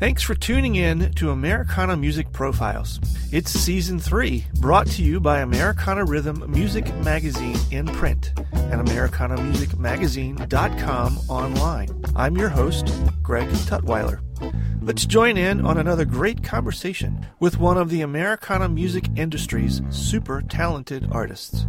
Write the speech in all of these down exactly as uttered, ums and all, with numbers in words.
Thanks for tuning in to Americana Music Profiles. It's Season three, brought to you by Americana Rhythm Music Magazine in print and americana music magazine dot com online. I'm your host, Greg Tutwiler. Let's join in on another great conversation with one of the Americana music industry's super talented artists.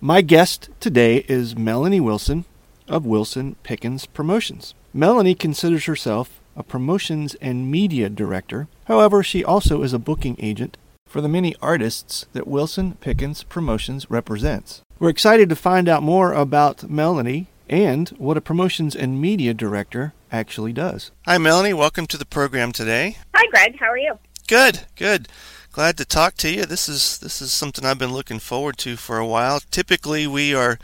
My guest today is Melanie Wilson of Wilson Pickin's Promotions. Melanie considers herself a promotions and media director. However, she also is a booking agent for the many artists that Wilson Pickin's Promotions represents. We're excited to find out more about Melanie and what a promotions and media director actually does. Hi, Melanie. Welcome to the program today. Hi, Greg. How are you? Good, good. Glad to talk to you. This is this is something I've been looking forward to for a while. Typically, we are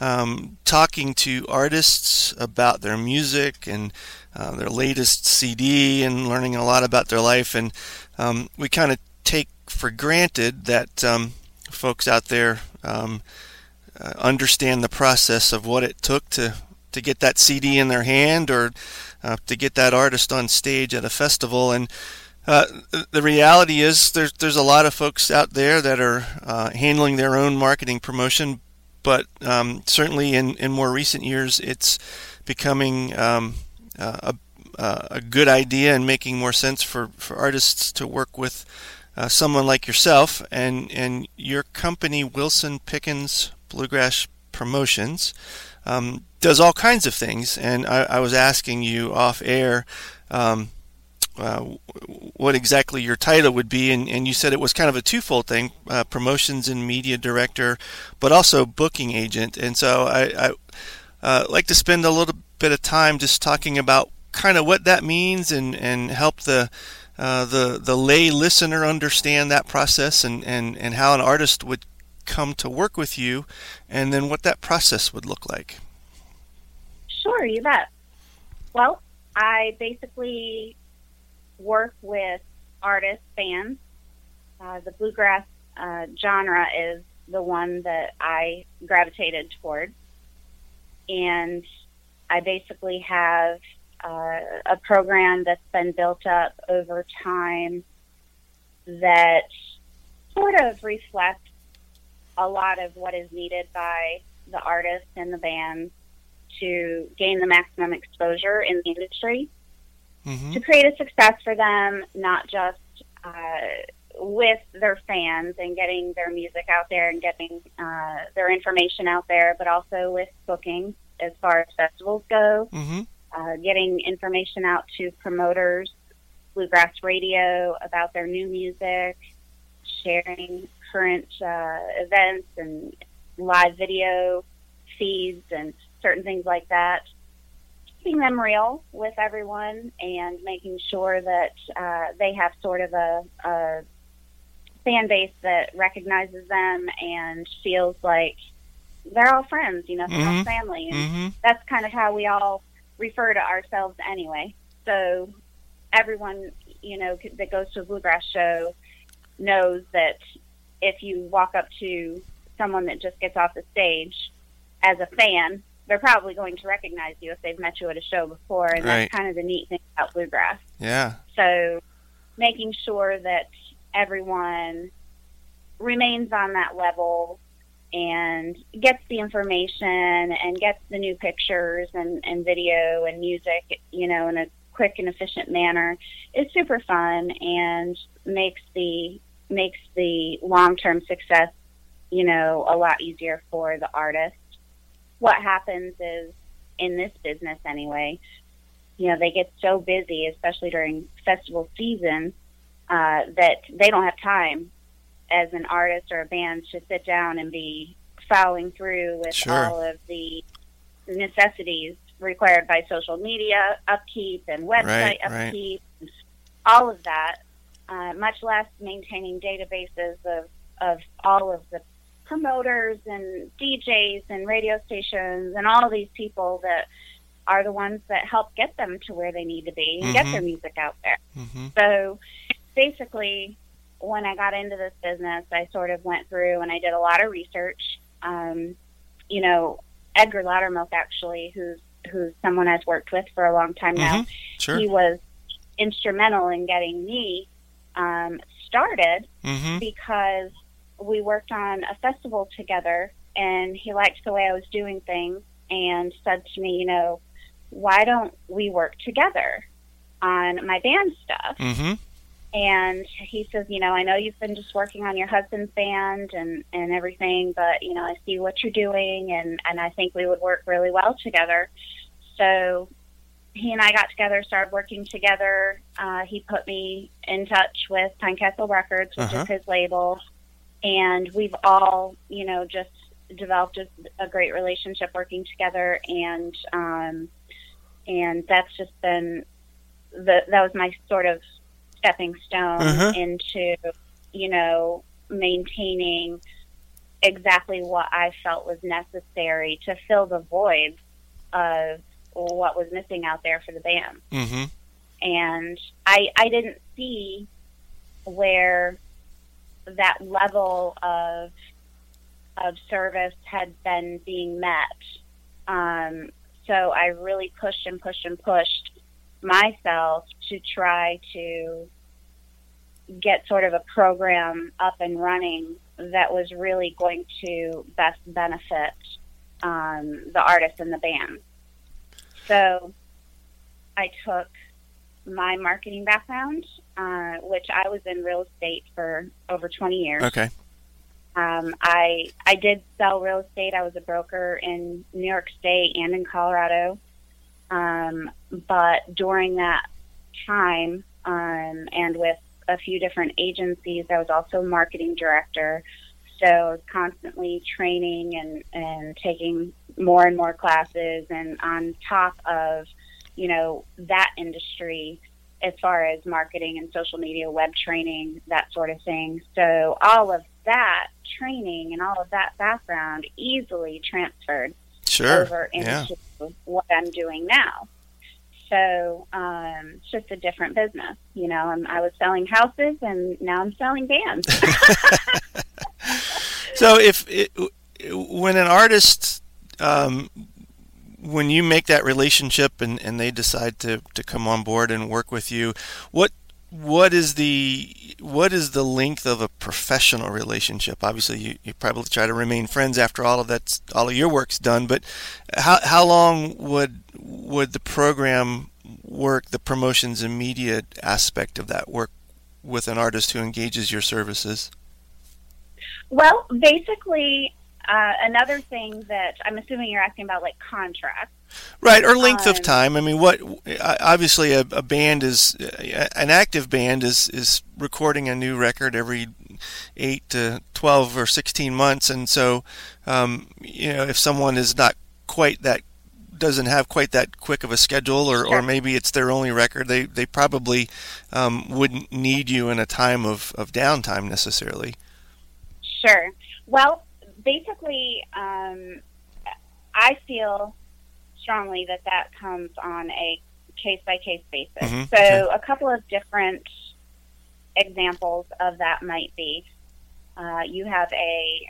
um, talking to artists about their music and uh, their latest C D and learning a lot about their life. And um, we kind of take for granted that um, folks out there um, uh, understand the process of what it took to to get that C D in their hand or uh, to get that artist on stage at a festival. And uh, the reality is there's, there's a lot of folks out there that are uh, handling their own marketing promotion, but um, certainly in, in more recent years, it's becoming um, a, a good idea and making more sense for, for artists to work with uh, someone like yourself and, and your company, Wilson Pickin's Bluegrass Promotions, um, does all kinds of things. And I, I was asking you off air um, uh, what exactly your title would be, and, and you said it was kind of a twofold thing, uh, promotions and media director, but also booking agent. And so I, I uh, like to spend a little bit of time just talking about kind of what that means and, and help the uh, the the lay listener understand that process and, and, and how an artist would come to work with you and then what that process would look like. Sure, you bet. Well, I basically work with artists, bands. Uh, the bluegrass uh, genre is the one that I gravitated towards. And I basically have uh, a program that's been built up over time that sort of reflects a lot of what is needed by the artists and the bands to gain the maximum exposure in the industry, mm-hmm. to create a success for them, not just uh, with their fans and getting their music out there and getting uh, their information out there, but also with booking as far as festivals go, mm-hmm. uh, getting information out to promoters, bluegrass radio about their new music, sharing current uh, events and live video feeds and certain things like that, keeping them real with everyone and making sure that uh, they have sort of a, a fan base that recognizes them and feels like they're all friends, you know, they're mm-hmm. all family. And mm-hmm. that's kind of how we all refer to ourselves anyway. So everyone, you know, that goes to a bluegrass show knows that if you walk up to someone that just gets off the stage as a fan, they're probably going to recognize you if they've met you at a show before, and right. that's kind of the neat thing about bluegrass. Yeah. So making sure that everyone remains on that level and gets the information and gets the new pictures and, and video and music, you know, in a quick and efficient manner is super fun and makes the makes the long-term success, you know, a lot easier for the artist. What happens is, in this business anyway, you know, they get so busy, especially during festival season, uh, that they don't have time as an artist or a band to sit down and be following through with sure. all of the necessities required by social media upkeep and website right, upkeep, right. all of that, uh, much less maintaining databases of, of all of the promoters and D Js and radio stations and all of these people that are the ones that help get them to where they need to be and mm-hmm. get their music out there. Mm-hmm. So basically, when I got into this business, I sort of went through and I did a lot of research. Um, you know, Edgar Loudermilk, actually, who's who's someone I've worked with for a long time now, mm-hmm. sure. he was instrumental in getting me um, started mm-hmm. because we worked on a festival together, and he liked the way I was doing things and said to me, you know, why don't we work together on my band stuff? Mm-hmm. And he says, you know, I know you've been just working on your husband's band and, and everything, but, you know, I see what you're doing, and, and I think we would work really well together. So he and I got together, started working together. Uh, he put me in touch with Pine Castle Records, which uh-huh. is his label, and we've all, you know, just developed a, a great relationship working together, and um, and that's just been, the, that was my sort of stepping stone uh-huh. into, you know, maintaining exactly what I felt was necessary to fill the void of what was missing out there for the band. Mm-hmm. And I, I didn't see where that level of of service had been being met. Um, so I really pushed and pushed and pushed myself to try to get sort of a program up and running that was really going to best benefit um, the artist and the band. So I took my marketing background, uh, which I was in real estate for over twenty years. Okay. Um, I I did sell real estate. I was a broker in New York State and in Colorado. Um, but during that time, um, and with a few different agencies, I was also a marketing director. So I was constantly training and, and taking more and more classes. And on top of, you know, that industry, as far as marketing and social media, web training, that sort of thing. So all of that training and all of that background easily transferred Sure. over into yeah. what I'm doing now. So um, it's just a different business. You know, I'm, I was selling houses, and now I'm selling bands. So if it, when an artist, um, when you make that relationship and, and they decide to, to come on board and work with you, what What is the what is the length of a professional relationship? Obviously, you, you probably try to remain friends after all of that's all of your work's done. But how how long would would the program work, the promotions and media aspect of that work with an artist who engages your services? Well, basically, uh, another thing that I'm assuming you're asking about, like contracts. Right, or length um, of time. I mean, what obviously a, a band is, an active band is, is recording a new record every eight to twelve or sixteen months, and so um, you know, if someone is not quite that, doesn't have quite that quick of a schedule, or, sure. or maybe it's their only record, they they probably um, wouldn't need you in a time of, of downtime necessarily. Sure. Well, basically, um, I feel strongly that that comes on a case-by-case basis. Mm-hmm. So okay. a couple of different examples of that might be uh, you have a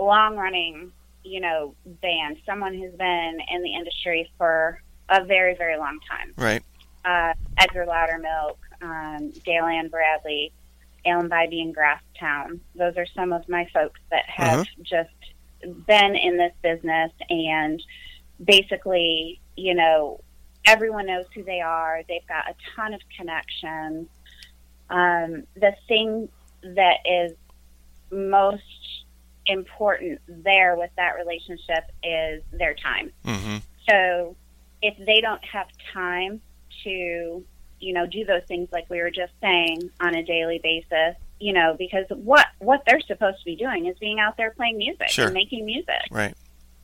long-running, you know, band, someone who's been in the industry for a very, very long time. Right. Uh, Edgar Loudermilk, um, Dale Ann Bradley, Allen Bybee, and Grass Town. Those are some of my folks that have uh-huh. just been in this business and basically, you know, everyone knows who they are. They've got a ton of connections. Um, the thing that is most important there with that relationship is their time. Mm-hmm. So if they don't have time to, you know, do those things like we were just saying on a daily basis, you know, because what, what they're supposed to be doing is being out there playing music, sure, and making music. Right.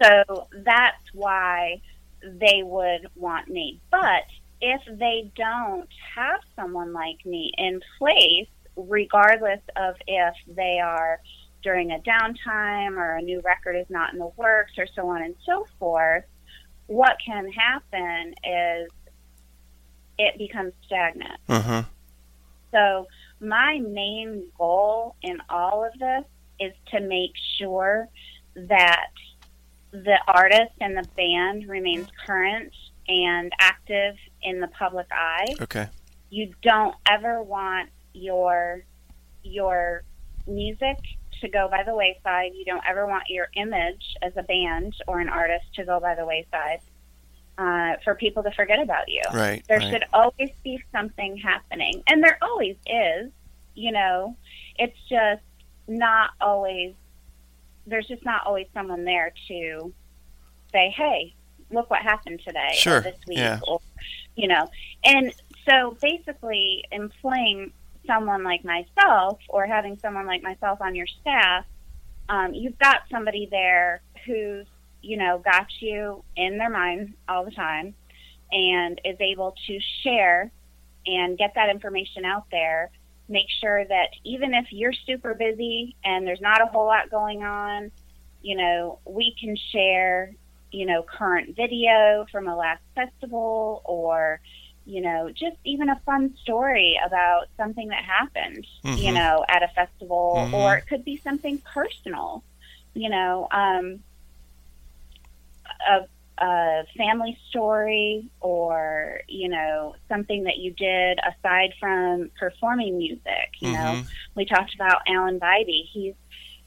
So that's why they would want me. But if they don't have someone like me in place, regardless of if they are during a downtime or a new record is not in the works or so on and so forth, what can happen is it becomes stagnant. Uh-huh. So my main goal in all of this is to make sure that the artist and the band remains current and active in the public eye. Okay. You don't ever want your your music to go by the wayside. You don't ever want your image as a band or an artist to go by the wayside, uh, for people to forget about you. Right. There right. should always be something happening. And there always is, you know. It's just not always, there's just not always someone there to say, hey, look what happened today, sure, or this week, yeah, or, you know. And so basically employing someone like myself or having someone like myself on your staff, um, you've got somebody there who's, you know, got you in their mind all the time and is able to share and get that information out there. Make sure that even if you're super busy and there's not a whole lot going on, you know, we can share, you know, current video from a last festival or, you know, just even a fun story about something that happened, mm-hmm, you know, at a festival, mm-hmm, or it could be something personal, you know, um, a, a family story or, you know, something that you did aside from performing music. You mm-hmm. know, we talked about Allen Bybee. He's,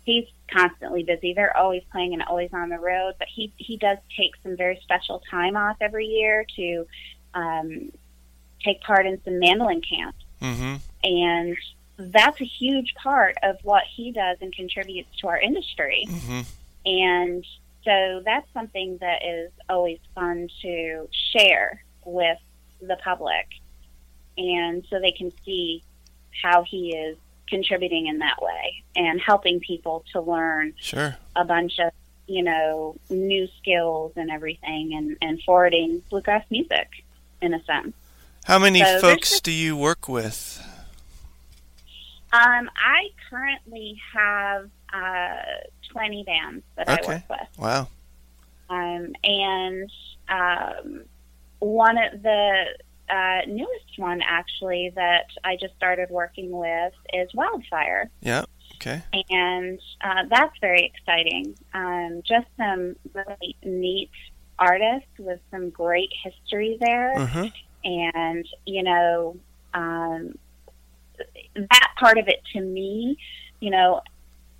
he's constantly busy. They're always playing and always on the road, but he, he does take some very special time off every year to, um, take part in some mandolin camps. Mm-hmm. And that's a huge part of what he does and contributes to our industry. Mm-hmm. And so that's something that is always fun to share with the public, and so they can see how he is contributing in that way and helping people to learn, sure, a bunch of, you know, new skills and everything, and, and forwarding bluegrass music in a sense. How many so folks just, do you work with? Um, I currently have uh, twenty bands that okay. I work with. Wow. Um, and um, one of the uh, newest one, actually, that I just started working with is Wildfire. Yeah, okay. And uh, that's very exciting. Um, just some really neat artists with some great history there. Uh-huh. And, you know, um, that part of it to me, you know,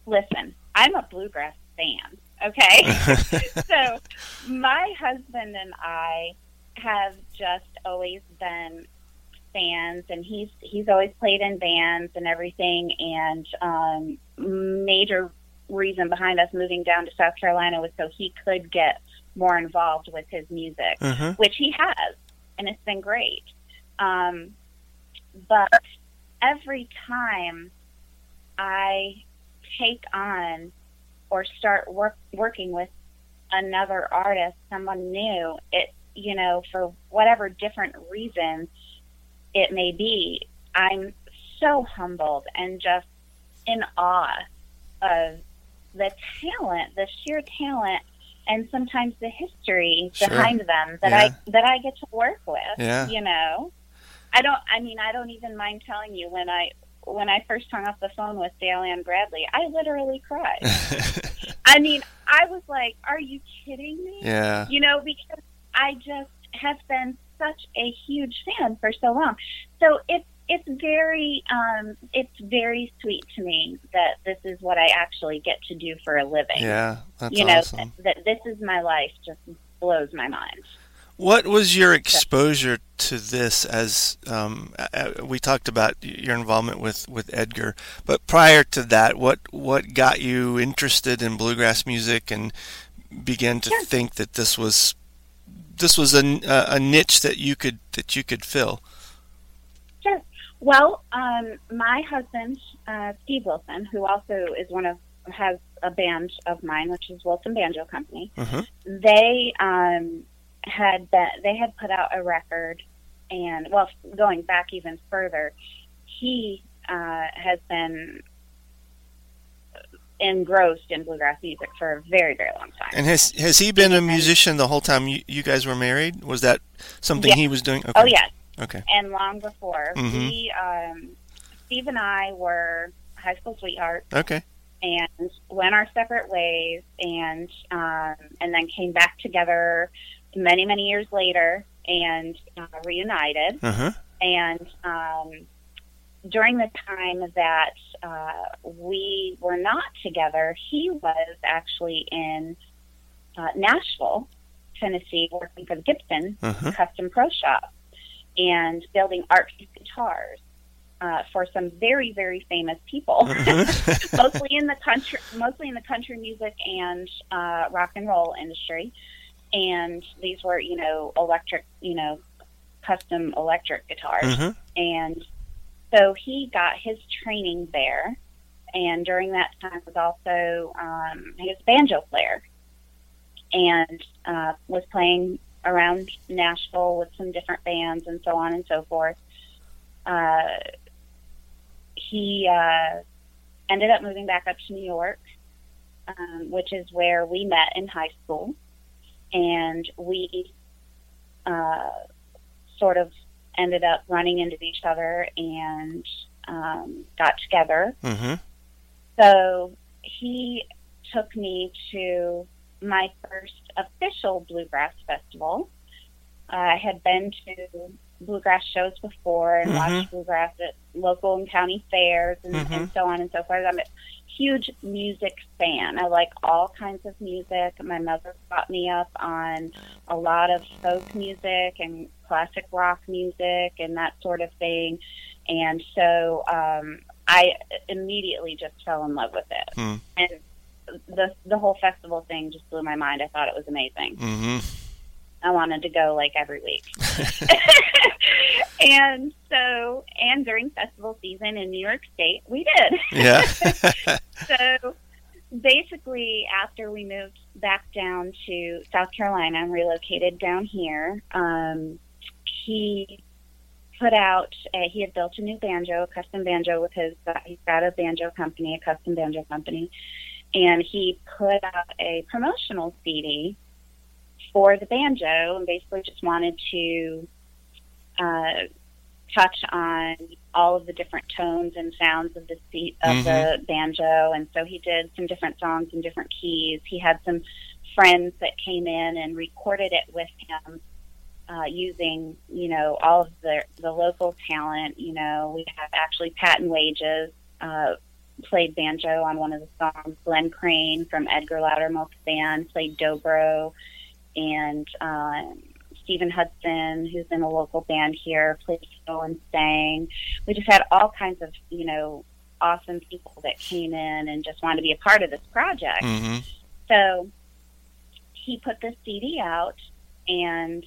listen, I'm a bluegrass fan, okay? So my husband and I have just always been fans, and he's he's always played in bands and everything, and um, major reason behind us moving down to South Carolina was so he could get more involved with his music, uh-huh, which he has, and it's been great. Um, but every time I take on or start work, working with another artist, someone new, it, you know, for whatever different reason it may be, I'm so humbled and just in awe of the talent, the sheer talent, and sometimes the history sure. behind them that yeah. I that I get to work with. Yeah. You know, I don't. I mean, I don't even mind telling you when I when I first hung up the phone with Dale Ann Bradley, I literally cried. I mean, I was like, "Are you kidding me?" Yeah. You know, because I just have been such a huge fan for so long. So it's it's very um, it's very sweet to me that this is what I actually get to do for a living. Yeah, that's awesome. You know, awesome. that, that this is my life just blows my mind. What was your exposure to this as um, we talked about your involvement with, with Edgar, but prior to that, what, what got you interested in bluegrass music and began to sure. think that this was this was a, a niche that you could that you could fill? Sure. Well, um, my husband, uh, Steve Wilson, who also is one of has a band of mine, which is Wilson Banjo Company. Mm-hmm. They um. had that they had put out a record, and well, going back even further, he uh, has been engrossed in bluegrass music for a very, very long time. And has has he been a musician the whole time you, you guys were married? Was that something yes. he was doing? Okay. Oh yes. Okay. And long before mm-hmm. we, um, Steve and I were high school sweethearts. Okay. And went our separate ways, and um, and then came back together many, many years later, and uh, reunited. Uh-huh. And um, during the time that uh, we were not together, he was actually in uh, Nashville, Tennessee, working for the Gibson uh-huh. Custom Pro Shop and building art piece guitars uh, for some very, very famous people, uh-huh. mostly in the country, mostly in the country music and uh, rock and roll industry. And these were, you know, electric, you know, custom electric guitars. Mm-hmm. And so he got his training there. And during that time was also, um, he was a banjo player and uh, was playing around Nashville with some different bands and so on and so forth. Uh, he uh, ended up moving back up to New York, um, which is where we met in high school. And we uh, sort of ended up running into each other and um, got together. Mm-hmm. So he took me to my first official bluegrass festival. Uh, I had been to bluegrass shows before and mm-hmm. watched bluegrass at local and county fairs and, mm-hmm. and so on and so forth. I'm a huge music fan. I like all kinds of music. My mother brought me up on a lot of folk music and classic rock music and that sort of thing. And so um, I immediately just fell in love with it. Mm. And the the whole festival thing just blew my mind. I thought it was amazing. Mm-hmm. I wanted to go like every week. And so, and during festival season in New York State, we did. Yeah. So basically after we moved back down to South Carolina and relocated down here, um, he put out, a, he had built a new banjo, a custom banjo with his, uh, he's got a banjo company, a custom banjo company. And he put out a promotional C D for the banjo, and basically just wanted to uh, touch on all of the different tones and sounds of the seat of mm-hmm. the banjo. And so he did some different songs in different keys. He had some friends that came in and recorded it with him uh, using, you know, all of the, the local talent. You know, we have actually Patton Wages uh, played banjo on one of the songs. Glenn Crane from Edgar Loudermilk's band played dobro. And um, Stephen Hudson, who's in a local band here, played fiddle and sang. We just had all kinds of, you know, awesome people that came in and just wanted to be a part of this project. Mm-hmm. So he put this C D out, and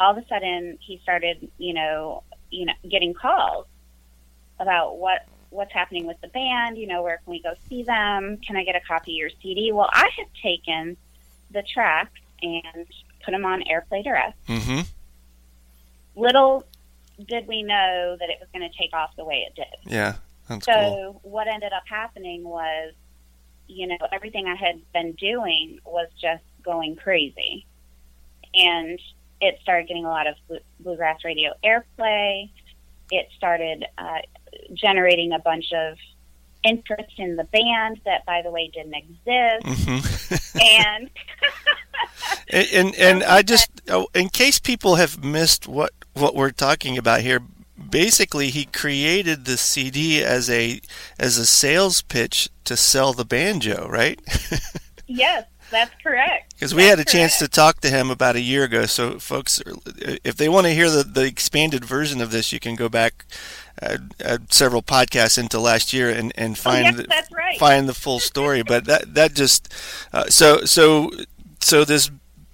all of a sudden he started, you know, you know, getting calls about what. what's happening with the band. You know, where can we go see them? Can I get a copy of your C D? Well, I had taken the tracks and put them on AirPlay Direct. Mm-hmm. Little did we know that it was going to take off the way it did. Yeah, that's so cool. What ended up happening was, you know, everything I had been doing was just going crazy. And it started getting a lot of bluegrass radio airplay. It started uh, generating a bunch of interest in the band that, by the way, didn't exist. Mm-hmm. and, and and and I just, in case people have missed what what we're talking about here, basically he created the C D as a as a sales pitch to sell the banjo, right? Yes, That's correct. Because we That's had a correct. chance to talk to him about a year ago. So, folks, if they want to hear the, the expanded version of this, you can go back uh, uh, several podcasts into last year and, and find, oh, yes, that's right. find the full story. But that that just uh, so so so this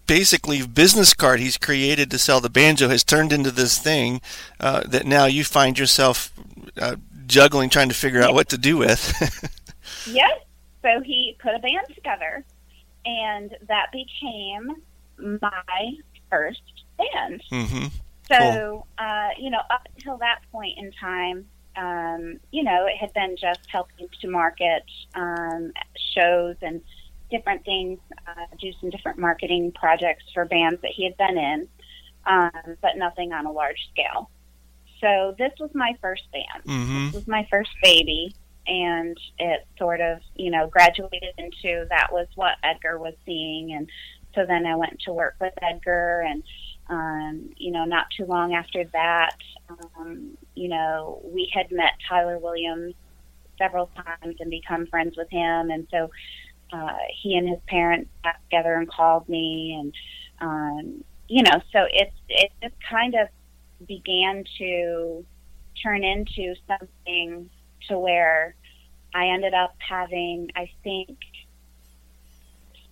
basically business card he's created to sell the banjo has turned into this thing uh, that now you find yourself uh, juggling, trying to figure yes. out what to do with. Yes. So he put a band together, and that became my first band. Mm-hmm. So, cool. uh, you know, up until that point in time, um, you know, it had been just helping to market um, shows and different things, uh, do some different marketing projects for bands that he had been in, um, but nothing on a large scale. So this was my first band. Mm-hmm. This was my first baby. And it sort of, you know, graduated into that was what Edgar was seeing. And so then I went to work with Edgar. And, um, you know, not too long after that, um, you know, we had met Tyler Williams several times and become friends with him. And so uh, he and his parents got together and called me. And, um, you know, so it, it just kind of began to turn into something to where I ended up having, I think,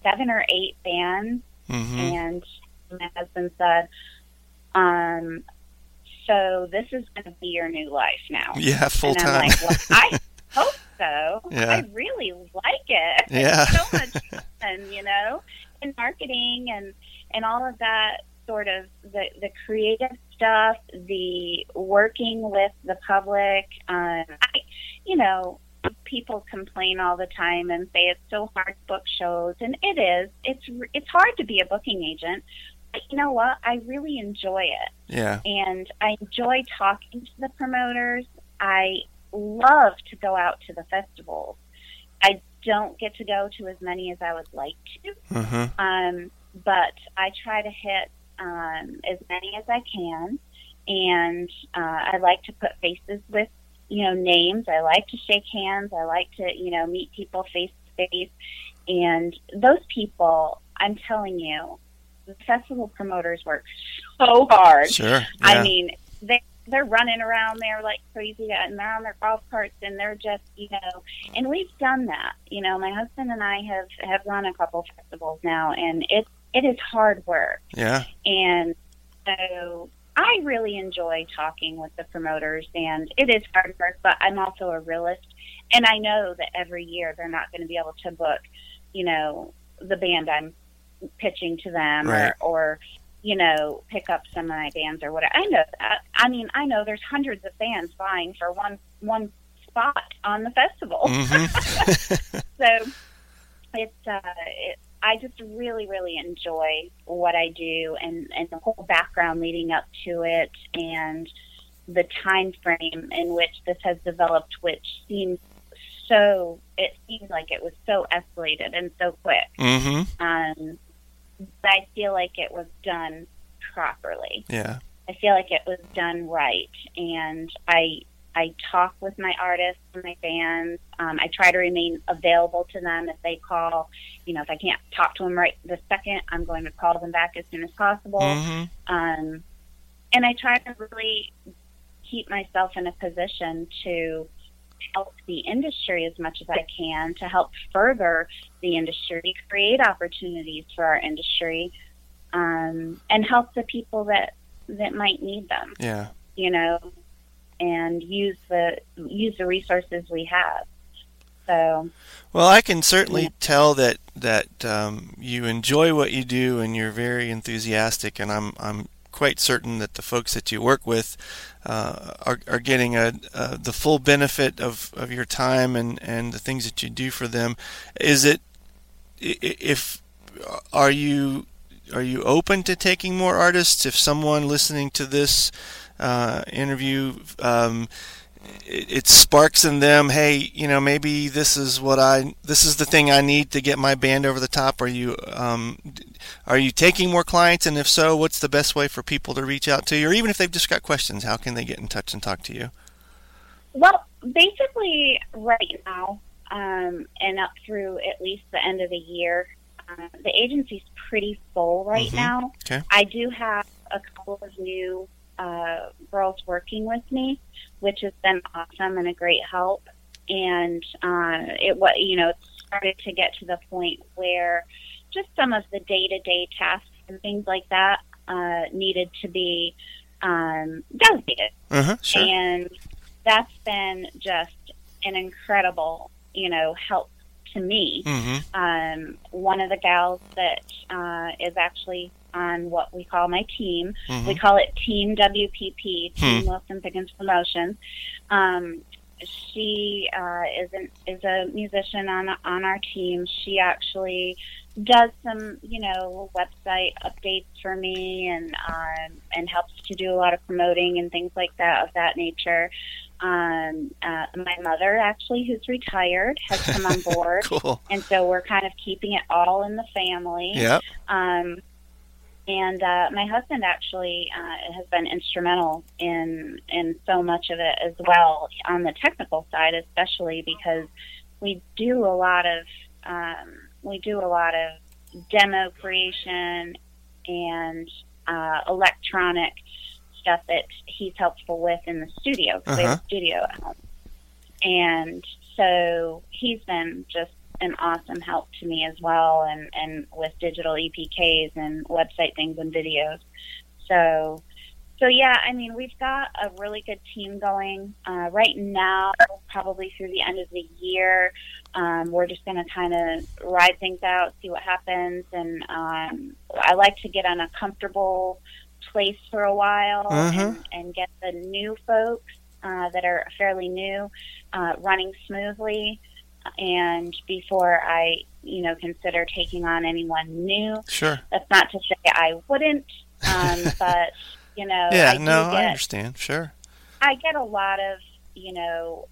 seven or eight bands. Mm-hmm. And my husband said, um, so this is going to be your new life now. Yeah, full and time. I'm like, well, I hope so. Yeah. I really like it. Yeah. It's so much fun, you know, and marketing and, and all of that sort of the, the creative stuff, the working with the public. Um, I, you know, people complain all the time and say it's so hard to book shows, and it is. It's it's hard to be a booking agent, but you know what? I really enjoy it. Yeah. And I enjoy talking to the promoters. I love to go out to the festivals. I don't get to go to as many as I would like to, mm-hmm. um, but I try to hit Um, as many as I can, and uh, I like to put faces with, you know, names. I like to shake hands. I like to, you know, meet people face to face, and those people, I'm telling you, the festival promoters work so hard. Sure, yeah. I mean, they they're running around there like crazy, and they're on their golf carts, and they're just, you know, and we've done that. You know, my husband and I have have run a couple festivals now, and it's. It is hard work. Yeah. And so I really enjoy talking with the promoters, and it is hard work, but I'm also a realist, and I know that every year they're not going to be able to book, you know, the band I'm pitching to them right. or, or, you know, pick up some of my bands or whatever. I know that. I mean, I know there's hundreds of bands vying for one, one spot on the festival. Mm-hmm. So it's, uh, it's, I just really, really enjoy what I do, and, and the whole background leading up to it, and the time frame in which this has developed, which seems so. It seems like it was so escalated and so quick. Mm-hmm. Um, but I feel like it was done properly. Yeah, I feel like it was done right, and I I talk with my artists and my fans. Um, I try to remain available to them if they call. You know, if I can't talk to them right this second, I'm going to call them back as soon as possible. Mm-hmm. Um, and I try to really keep myself in a position to help the industry as much as I can, to help further the industry, create opportunities for our industry, um, and help the people that, that might need them. Yeah. You know, and use the use the resources we have. So, well, I can certainly yeah. tell that that um, you enjoy what you do, and you're very enthusiastic. And I'm I'm quite certain that the folks that you work with uh, are are getting a, a the full benefit of, of your time and, and the things that you do for them. Is it if are you are you open to taking more artists? If someone listening to this uh, interview. Um, It, it sparks in them, hey, you know, maybe this is what I, this is the thing I need to get my band over the top. Are you, um, are you taking more clients? And if so, what's the best way for people to reach out to you? Or even if they've just got questions, how can they get in touch and talk to you? Well, basically right now, um, and up through at least the end of the year, Uh, the agency's pretty full right mm-hmm. now. Okay. I do have a couple of new uh, girls working with me, which has been awesome and a great help. And uh, it was, you know, it started to get to the point where just some of the day-to-day tasks and things like that uh, needed to be um, delegated. Uh-huh, sure. And that's been just an incredible, you know, help to me. Mm-hmm. Um, one of the gals that uh, is actually on what we call my team, mm-hmm. we call it Team W P P, Team hmm. Wilson Pickin's Promotions. Um, she uh, is an, is a musician on on our team. She actually does some, you know, website updates for me, and um, and helps to do a lot of promoting and things like that of that nature. Um, uh, my mother, actually, who's retired, has come on board, cool. and so we're kind of keeping it all in the family. Yep. Um, and uh, my husband actually uh, has been instrumental in in so much of it as well, on the technical side, especially because we do a lot of um, we do a lot of demo creation and uh, electronic stuff that he's helpful with in the studio, because uh-huh. we have a studio at home. And so he's been just an awesome help to me as well, and, and with digital E P Ks and website things and videos. So, so yeah, I mean, we've got a really good team going uh, right now, probably through the end of the year. Um, we're just going to kind of ride things out, see what happens. And um, I like to get on a comfortable place for a while uh-huh. and, and get the new folks uh, that are fairly new uh, running smoothly, and before I, you know, consider taking on anyone new. Sure. That's not to say I wouldn't, um, but, you know. Yeah, I no, get, I understand, sure. I get a lot of, you know,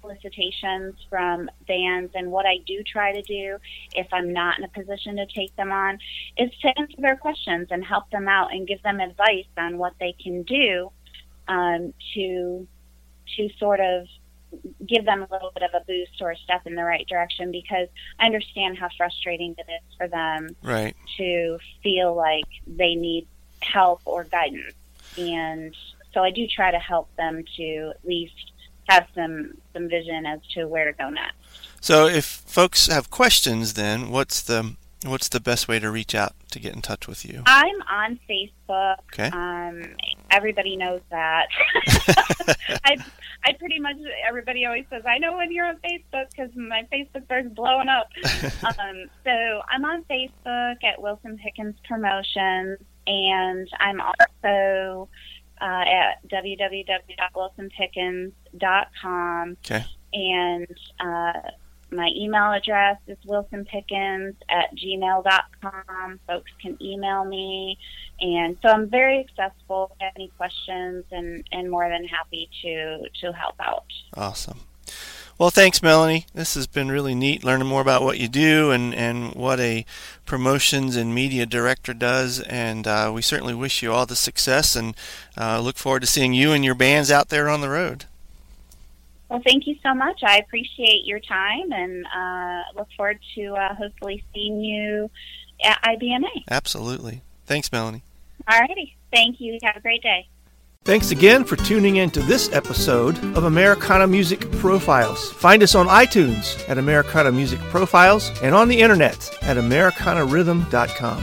solicitations from bands, and what I do try to do if I'm not in a position to take them on is to answer their questions and help them out and give them advice on what they can do um, to to sort of give them a little bit of a boost or a step in the right direction, because I understand how frustrating it is for them right. to feel like they need help or guidance. And so I do try to help them to at least have some, some vision as to where to go next. So if folks have questions, then what's the what's the best way to reach out to get in touch with you? I'm on Facebook. Okay. Um, everybody knows that. I I pretty much, everybody always says, I know when you're on Facebook, because my Facebook bird's blowing up. um, so I'm on Facebook at Wilson Pickin's Promotions, and I'm also uh, at w w w dot wilson pickens dot com. Okay. And uh, my email address is wilson pickens at gmail dot com. Folks can email me. And so I'm very accessible. If you have any questions, and, and more than happy to, to help out. Awesome. Well, thanks, Melanie. This has been really neat, learning more about what you do and, and what a promotions and media director does. And uh, we certainly wish you all the success, and uh, look forward to seeing you and your bands out there on the road. Well, thank you so much. I appreciate your time, and uh, look forward to uh, hopefully seeing you at I B M A. Absolutely. Thanks, Melanie. All righty. Thank you. Have a great day. Thanks again for tuning in to this episode of Americana Music Profiles. Find us on iTunes at Americana Music Profiles, and on the internet at americana rhythm dot com.